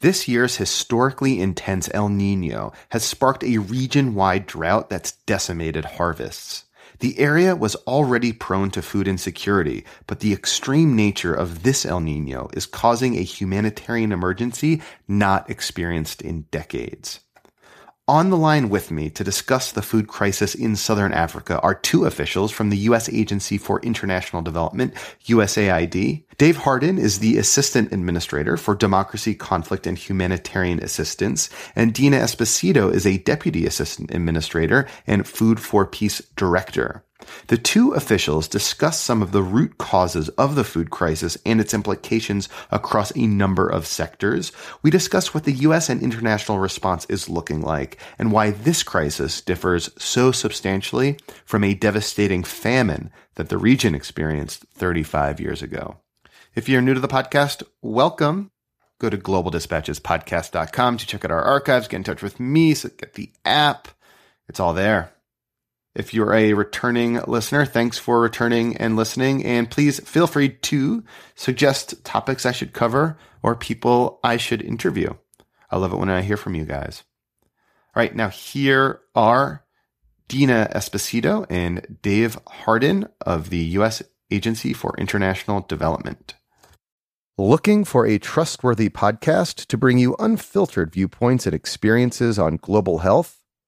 This year's historically intense El Niño has sparked a region-wide drought that's decimated harvests. The area was already prone to food insecurity, but the extreme nature of this El Niño is causing a humanitarian emergency not experienced in decades. On the line with me to discuss the food crisis in southern Africa are two officials from the U.S. Agency for International Development, USAID. Dave Harden is the Assistant Administrator for Democracy, Conflict, and Humanitarian Assistance, and Dina Esposito is a Deputy Assistant Administrator and Food for Peace Director. The two officials discuss some of the root causes of the food crisis and its implications across a number of sectors. We discuss what the U.S. and international response is looking like and why this crisis differs so substantially from a devastating famine that the region experienced 35 years ago. If you're new to the podcast, welcome. Go to globaldispatchespodcast.com to check out our archives, get in touch with me, get the app. It's all there. If you're a returning listener, thanks for returning and listening. And please feel free to suggest topics I should cover or people I should interview. I love it when I hear from you guys. All right, now here are Dina Esposito and Dave Harden of the U.S. Agency for International Development. Looking for a trustworthy podcast to bring you unfiltered viewpoints and experiences on global health?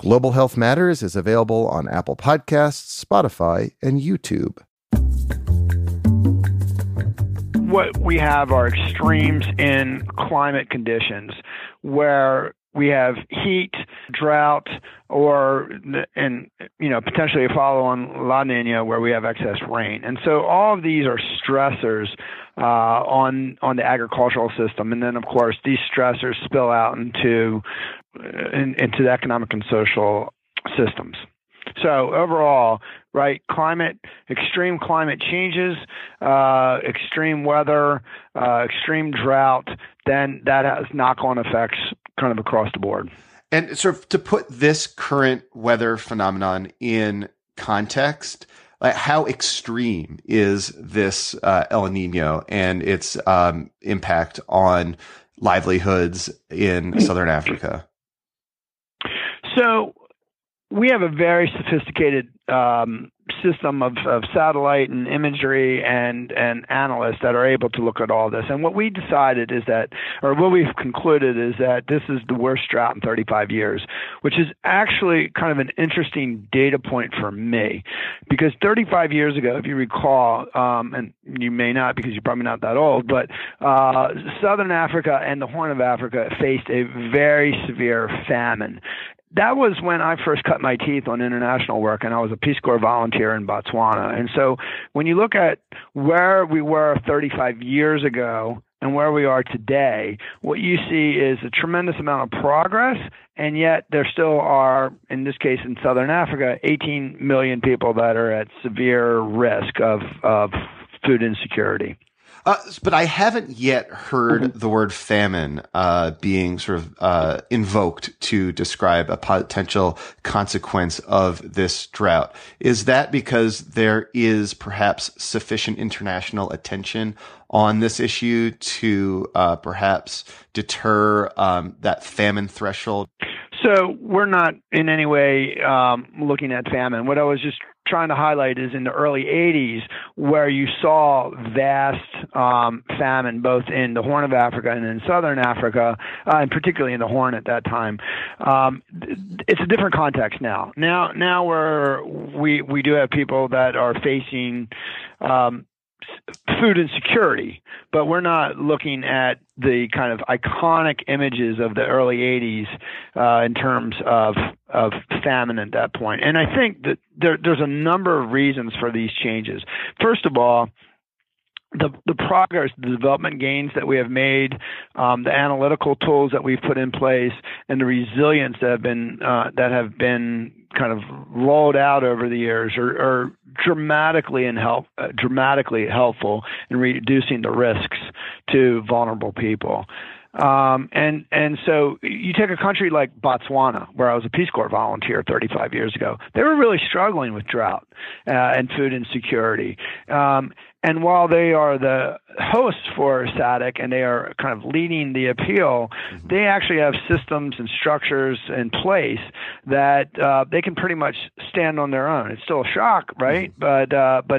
Global Health Matters is available on Apple Podcasts, Spotify, and YouTube. What we have are extremes in climate conditions where we have heat, drought, or potentially a follow-on La Niña where we have excess rain. And so all of these are stressors on the agricultural system. And then, of course, these stressors spill out into the economic and social systems. So overall, right, extreme climate changes, extreme weather, extreme drought, then that has knock-on effects kind of across the board. And sort of to put this current weather phenomenon in context, like how extreme is this El Niño and its impact on livelihoods in southern Africa? So we have a very sophisticated system of satellite and imagery and analysts that are able to look at all this. And what we decided is that, or what we've concluded is that this is the worst drought in 35 years, which is actually kind of an interesting data point for me. Because 35 years ago, if you recall, and you may not because you're probably not that old, but Southern Africa and the Horn of Africa faced a very severe famine. That was when I first cut my teeth on international work, and I was a Peace Corps volunteer in Botswana. And so when you look at where we were 35 years ago and where we are today, what you see is a tremendous amount of progress, and yet there still are, in this case in Southern Africa, 18 million people that are at severe risk of food insecurity. But I haven't yet heard the word famine being sort of invoked to describe a potential consequence of this drought. Is that because there is perhaps sufficient international attention on this issue to perhaps deter that famine threshold? So we're not in any way looking at famine. What I was just trying to highlight is in the early 80s, where you saw vast famine, both in the Horn of Africa and in Southern Africa, and particularly in the Horn at that time. It's a different context now. Now we do have people that are facing food insecurity, but we're not looking at the kind of iconic images of the early 80s in terms of famine at that point. And I think that there's a number of reasons for these changes. First of all, the progress, the development gains that we have made, the analytical tools that we've put in place, and the resilience that have been kind of rolled out over the years are dramatically helpful in reducing the risks to vulnerable people. And so you take a country like Botswana, where I was a Peace Corps volunteer 35 years ago. They were really struggling with drought and food insecurity. And while they are the hosts for SADC and they are kind of leading the appeal, they actually have systems and structures in place that they can pretty much stand on their own. It's still a shock, right? But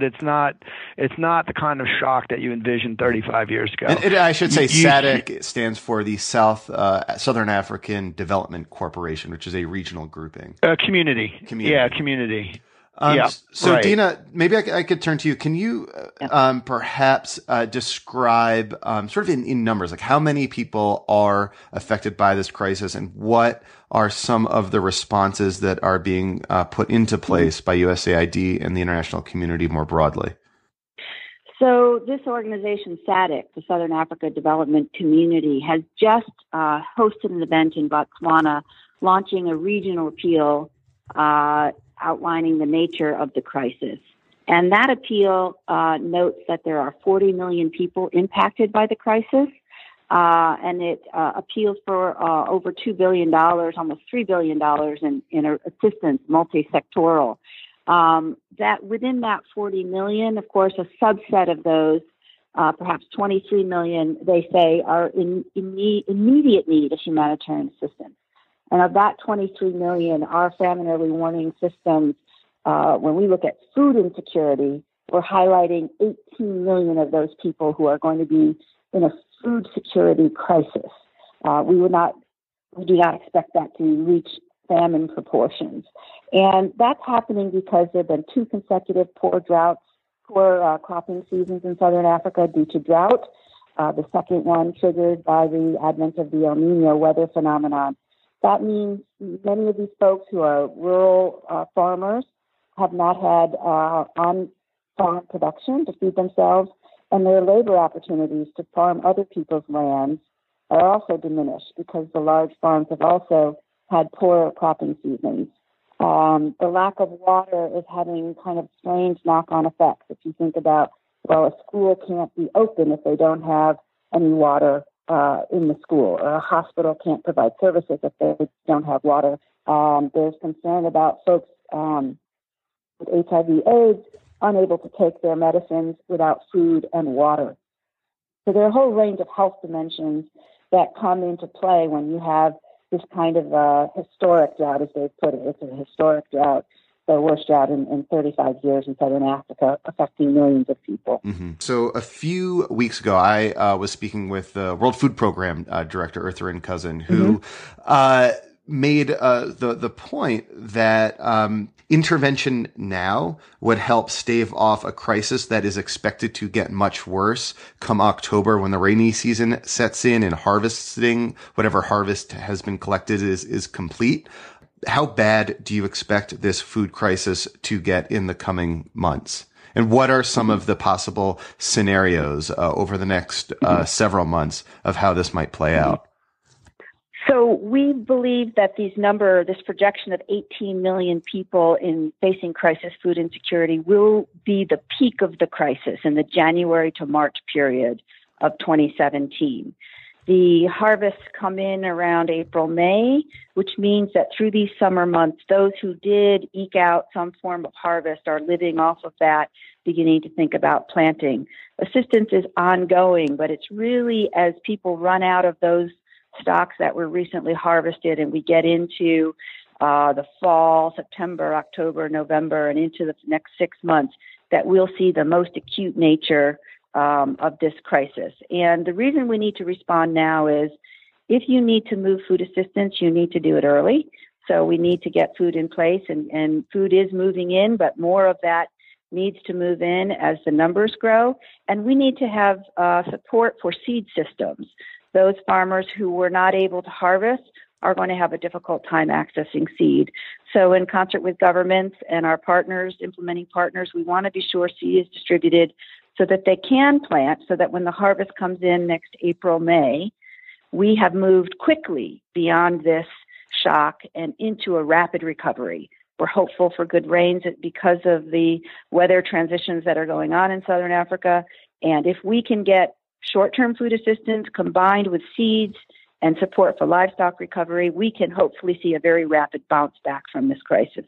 it's not the kind of shock that you envisioned 35 years ago. I should say SADC stands for the Southern African Development Corporation, which is a regional grouping. Community. Yeah, community. So right. Dina, maybe I could turn to you. Can you perhaps describe sort of in numbers, like how many people are affected by this crisis and what are some of the responses that are being put into place by USAID and the international community more broadly? So this organization, SADC, the Southern Africa Development Community, has just hosted an event in Botswana launching a regional appeal outlining the nature of the crisis. And that appeal notes that there are 40 million people impacted by the crisis, and it appeals for over $2 billion, almost $3 billion in assistance, multi-sectoral. That within that 40 million, of course, a subset of those, perhaps 23 million, they say, are in immediate need of humanitarian assistance. And of that 23 million, our famine early warning systems, when we look at food insecurity, we're highlighting 18 million of those people who are going to be in a food security crisis. We do not expect that to reach famine proportions. And that's happening because there have been two consecutive poor droughts, poor cropping seasons in Southern Africa due to drought. The second one triggered by the advent of the El Niño weather phenomenon. That means many of these folks who are rural farmers have not had on-farm production to feed themselves, and their labor opportunities to farm other people's lands are also diminished because the large farms have also had poorer cropping seasons. The lack of water is having kind of strange knock-on effects. If you think about, well, a school can't be open if they don't have any water in the school, or a hospital can't provide services if they don't have water. There's concern about folks with HIV/AIDS unable to take their medicines without food and water. So there are a whole range of health dimensions that come into play when you have this kind of historic drought, as they've put it. It's a historic drought, the worst drought in 35 years in Southern Africa, affecting millions of people. Mm-hmm. So a few weeks ago, I was speaking with the World Food Program Director, Ertharin Cousin, who made the point that intervention now would help stave off a crisis that is expected to get much worse come October when the rainy season sets in and harvesting, whatever harvest has been collected is complete. How bad do you expect this food crisis to get in the coming months? And what are some of the possible scenarios over the next several months of how this might play out? So we believe that this projection of 18 million people in facing crisis food insecurity will be the peak of the crisis in the January to March period of 2017. The harvests come in around April, May, which means that through these summer months, those who did eke out some form of harvest are living off of that, beginning to think about planting. Assistance is ongoing, but it's really as people run out of those stocks that were recently harvested, and we get into the fall, September, October, November, and into the next 6 months, that we'll see the most acute nature of this crisis. And the reason we need to respond now is if you need to move food assistance, you need to do it early. So we need to get food in place, and food is moving in, but more of that needs to move in as the numbers grow. And we need to have support for seed systems. Those farmers who were not able to harvest are going to have a difficult time accessing seed. So in concert with governments and our partners, implementing partners, we want to be sure seed is distributed so that they can plant, so that when the harvest comes in next April, May, we have moved quickly beyond this shock and into a rapid recovery. We're hopeful for good rains because of the weather transitions that are going on in Southern Africa. And if we can get short-term food assistance combined with seeds and support for livestock recovery, we can hopefully see a very rapid bounce back from this crisis.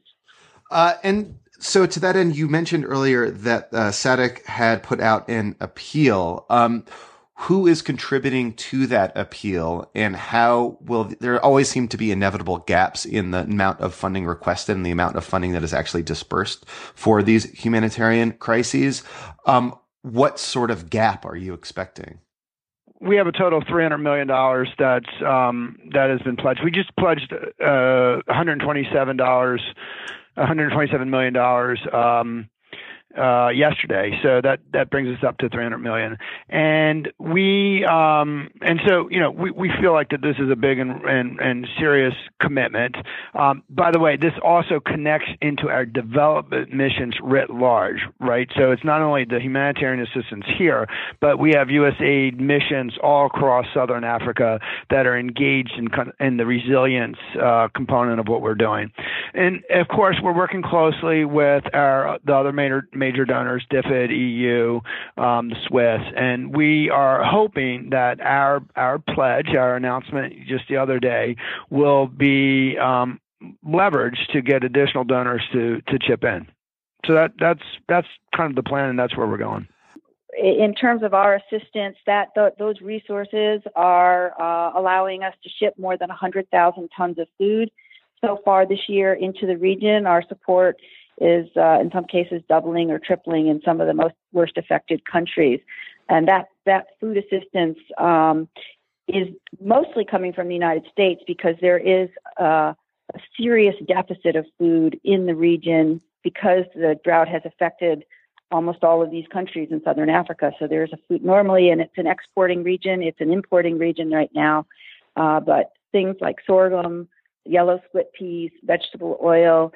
And so to that end, you mentioned earlier that SADC had put out an appeal. Who is contributing to that appeal, and how will there always seem to be inevitable gaps in the amount of funding requested and the amount of funding that is actually dispersed for these humanitarian crises? What sort of gap are you expecting? We have a total of $300 million that has been pledged. We just pledged $127 million. Yesterday. So that brings us up to 300 million. And we, we feel like that this is a big and serious commitment. By the way, this also connects into our development missions writ large, right? So it's not only the humanitarian assistance here, but we have USAID missions all across Southern Africa that are engaged in the resilience component of what we're doing. And of course, we're working closely with the other major donors, DFID, EU, the Swiss, and we are hoping that our pledge, our announcement just the other day, will be leveraged to get additional donors to chip in. So that's kind of the plan, and that's where we're going. In terms of our assistance, that those resources are allowing us to ship more than 100,000 tons of food so far this year into the region. Our support is in some cases doubling or tripling in some of the worst affected countries. And that food assistance is mostly coming from the United States because there is a serious deficit of food in the region because the drought has affected almost all of these countries in Southern Africa. So there's a food normally, and it's an exporting region. It's an importing region right now. But things like sorghum, yellow split peas, vegetable oil,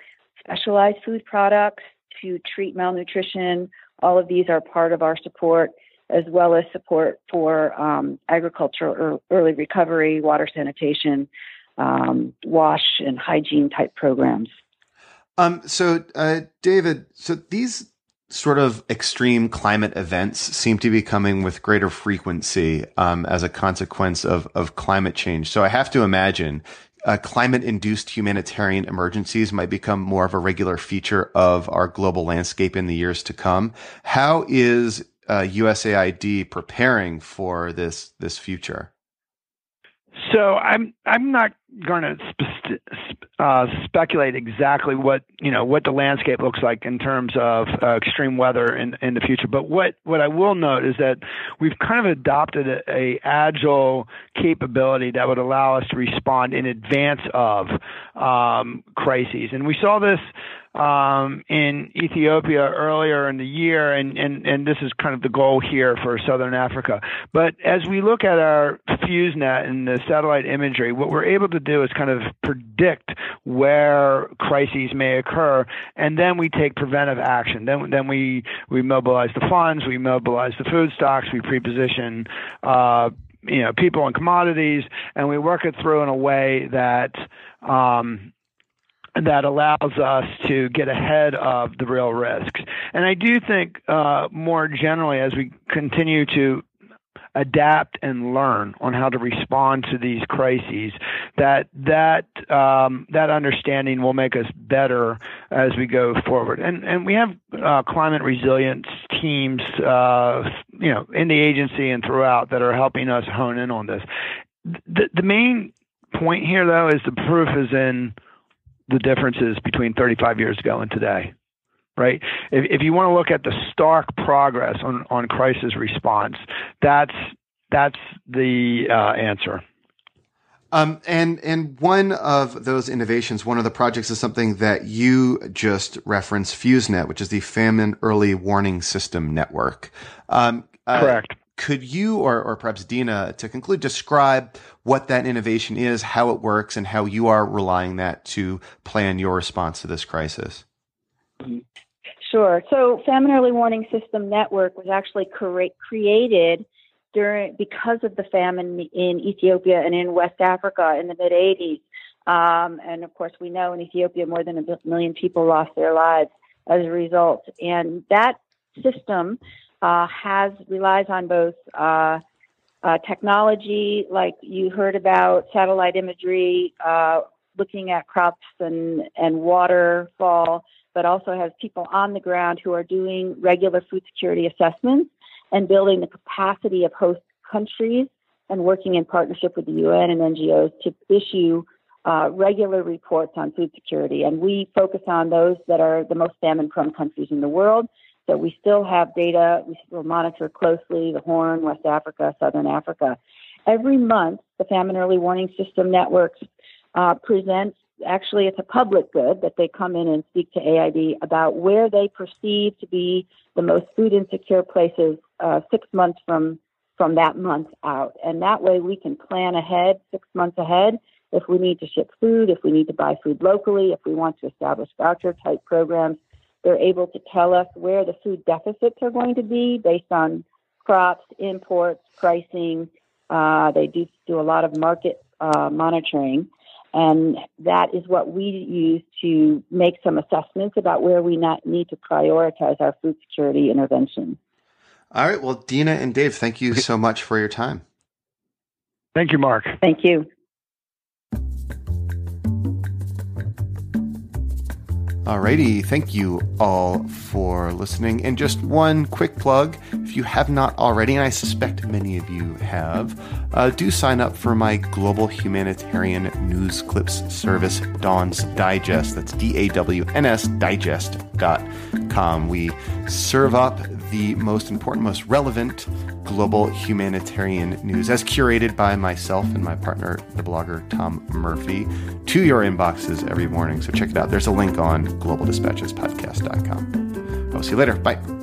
specialized food products to treat malnutrition. All of these are part of our support, as well as support for agriculture, early recovery, water sanitation, wash and hygiene type programs. David, so these sort of extreme climate events seem to be coming with greater frequency as a consequence of climate change. So I have to imagine climate-induced humanitarian emergencies might become more of a regular feature of our global landscape in the years to come. How is USAID preparing for this future? So I'm not going to speculate exactly what the landscape looks like in terms of extreme weather in the future. But what I will note is that we've kind of adopted an agile capability that would allow us to respond in advance of crises. And we saw this in Ethiopia earlier in the year, and this is kind of the goal here for Southern Africa. But as we look at our FEWS NET and the satellite imagery, what we're able to do is kind of predict where crises may occur, and then we take preventive action. Then we mobilize the funds, we mobilize the food stocks, we preposition people and commodities, and we work it through in a way that that allows us to get ahead of the real risks. And I do think more generally, as we continue to adapt and learn on how to respond to these crises, that understanding will make us better as we go forward. And we have climate resilience teams, in the agency and throughout that are helping us hone in on this. The main point here, though, is the proof is in the differences between 35 years ago and today, right? If you want to look at the stark progress on crisis response, that's the answer. And one of those innovations, one of the projects is something that you just referenced, FEWS NET, which is the Famine Early Warning System Network. Correct. Could you, or perhaps Dina, to conclude, describe what that innovation is, how it works, and how you are relying that to plan your response to this crisis? Sure. So Famine Early Warning System Network was actually created because of the famine in Ethiopia and in West Africa in the mid-'80s. And of course, we know in Ethiopia more than 1 million people lost their lives as a result. And that system relies on both technology, like you heard about, satellite imagery, looking at crops and waterfall, but also has people on the ground who are doing regular food security assessments and building the capacity of host countries and working in partnership with the UN and NGOs to issue regular reports on food security. And we focus on those that are the most famine-prone countries in the world. So we still have data. We still monitor closely the Horn, West Africa, Southern Africa. Every month, the Famine Early Warning System Networks presents, actually it's a public good that they come in and speak to AID about where they perceive to be the most food insecure places 6 months from that month out. And that way we can plan ahead, 6 months ahead, if we need to ship food, if we need to buy food locally, if we want to establish voucher type programs. They're able to tell us where the food deficits are going to be based on crops, imports, pricing. They do a lot of market monitoring. And that is what we use to make some assessments about where we need to prioritize our food security intervention. All right. Well, Dina and Dave, thank you so much for your time. Thank you, Mark. Thank you. Alrighty, thank you all for listening. And just one quick plug, if you have not already, and I suspect many of you have, do sign up for my global humanitarian news clips service, Dawn's Digest. That's DAWNS Digest.com. We serve up the most important, most relevant global humanitarian news, as curated by myself and my partner, the blogger Tom Murphy, to your inboxes every morning. So check it out. There's a link on globaldispatchespodcast.com. I'll see you later. Bye.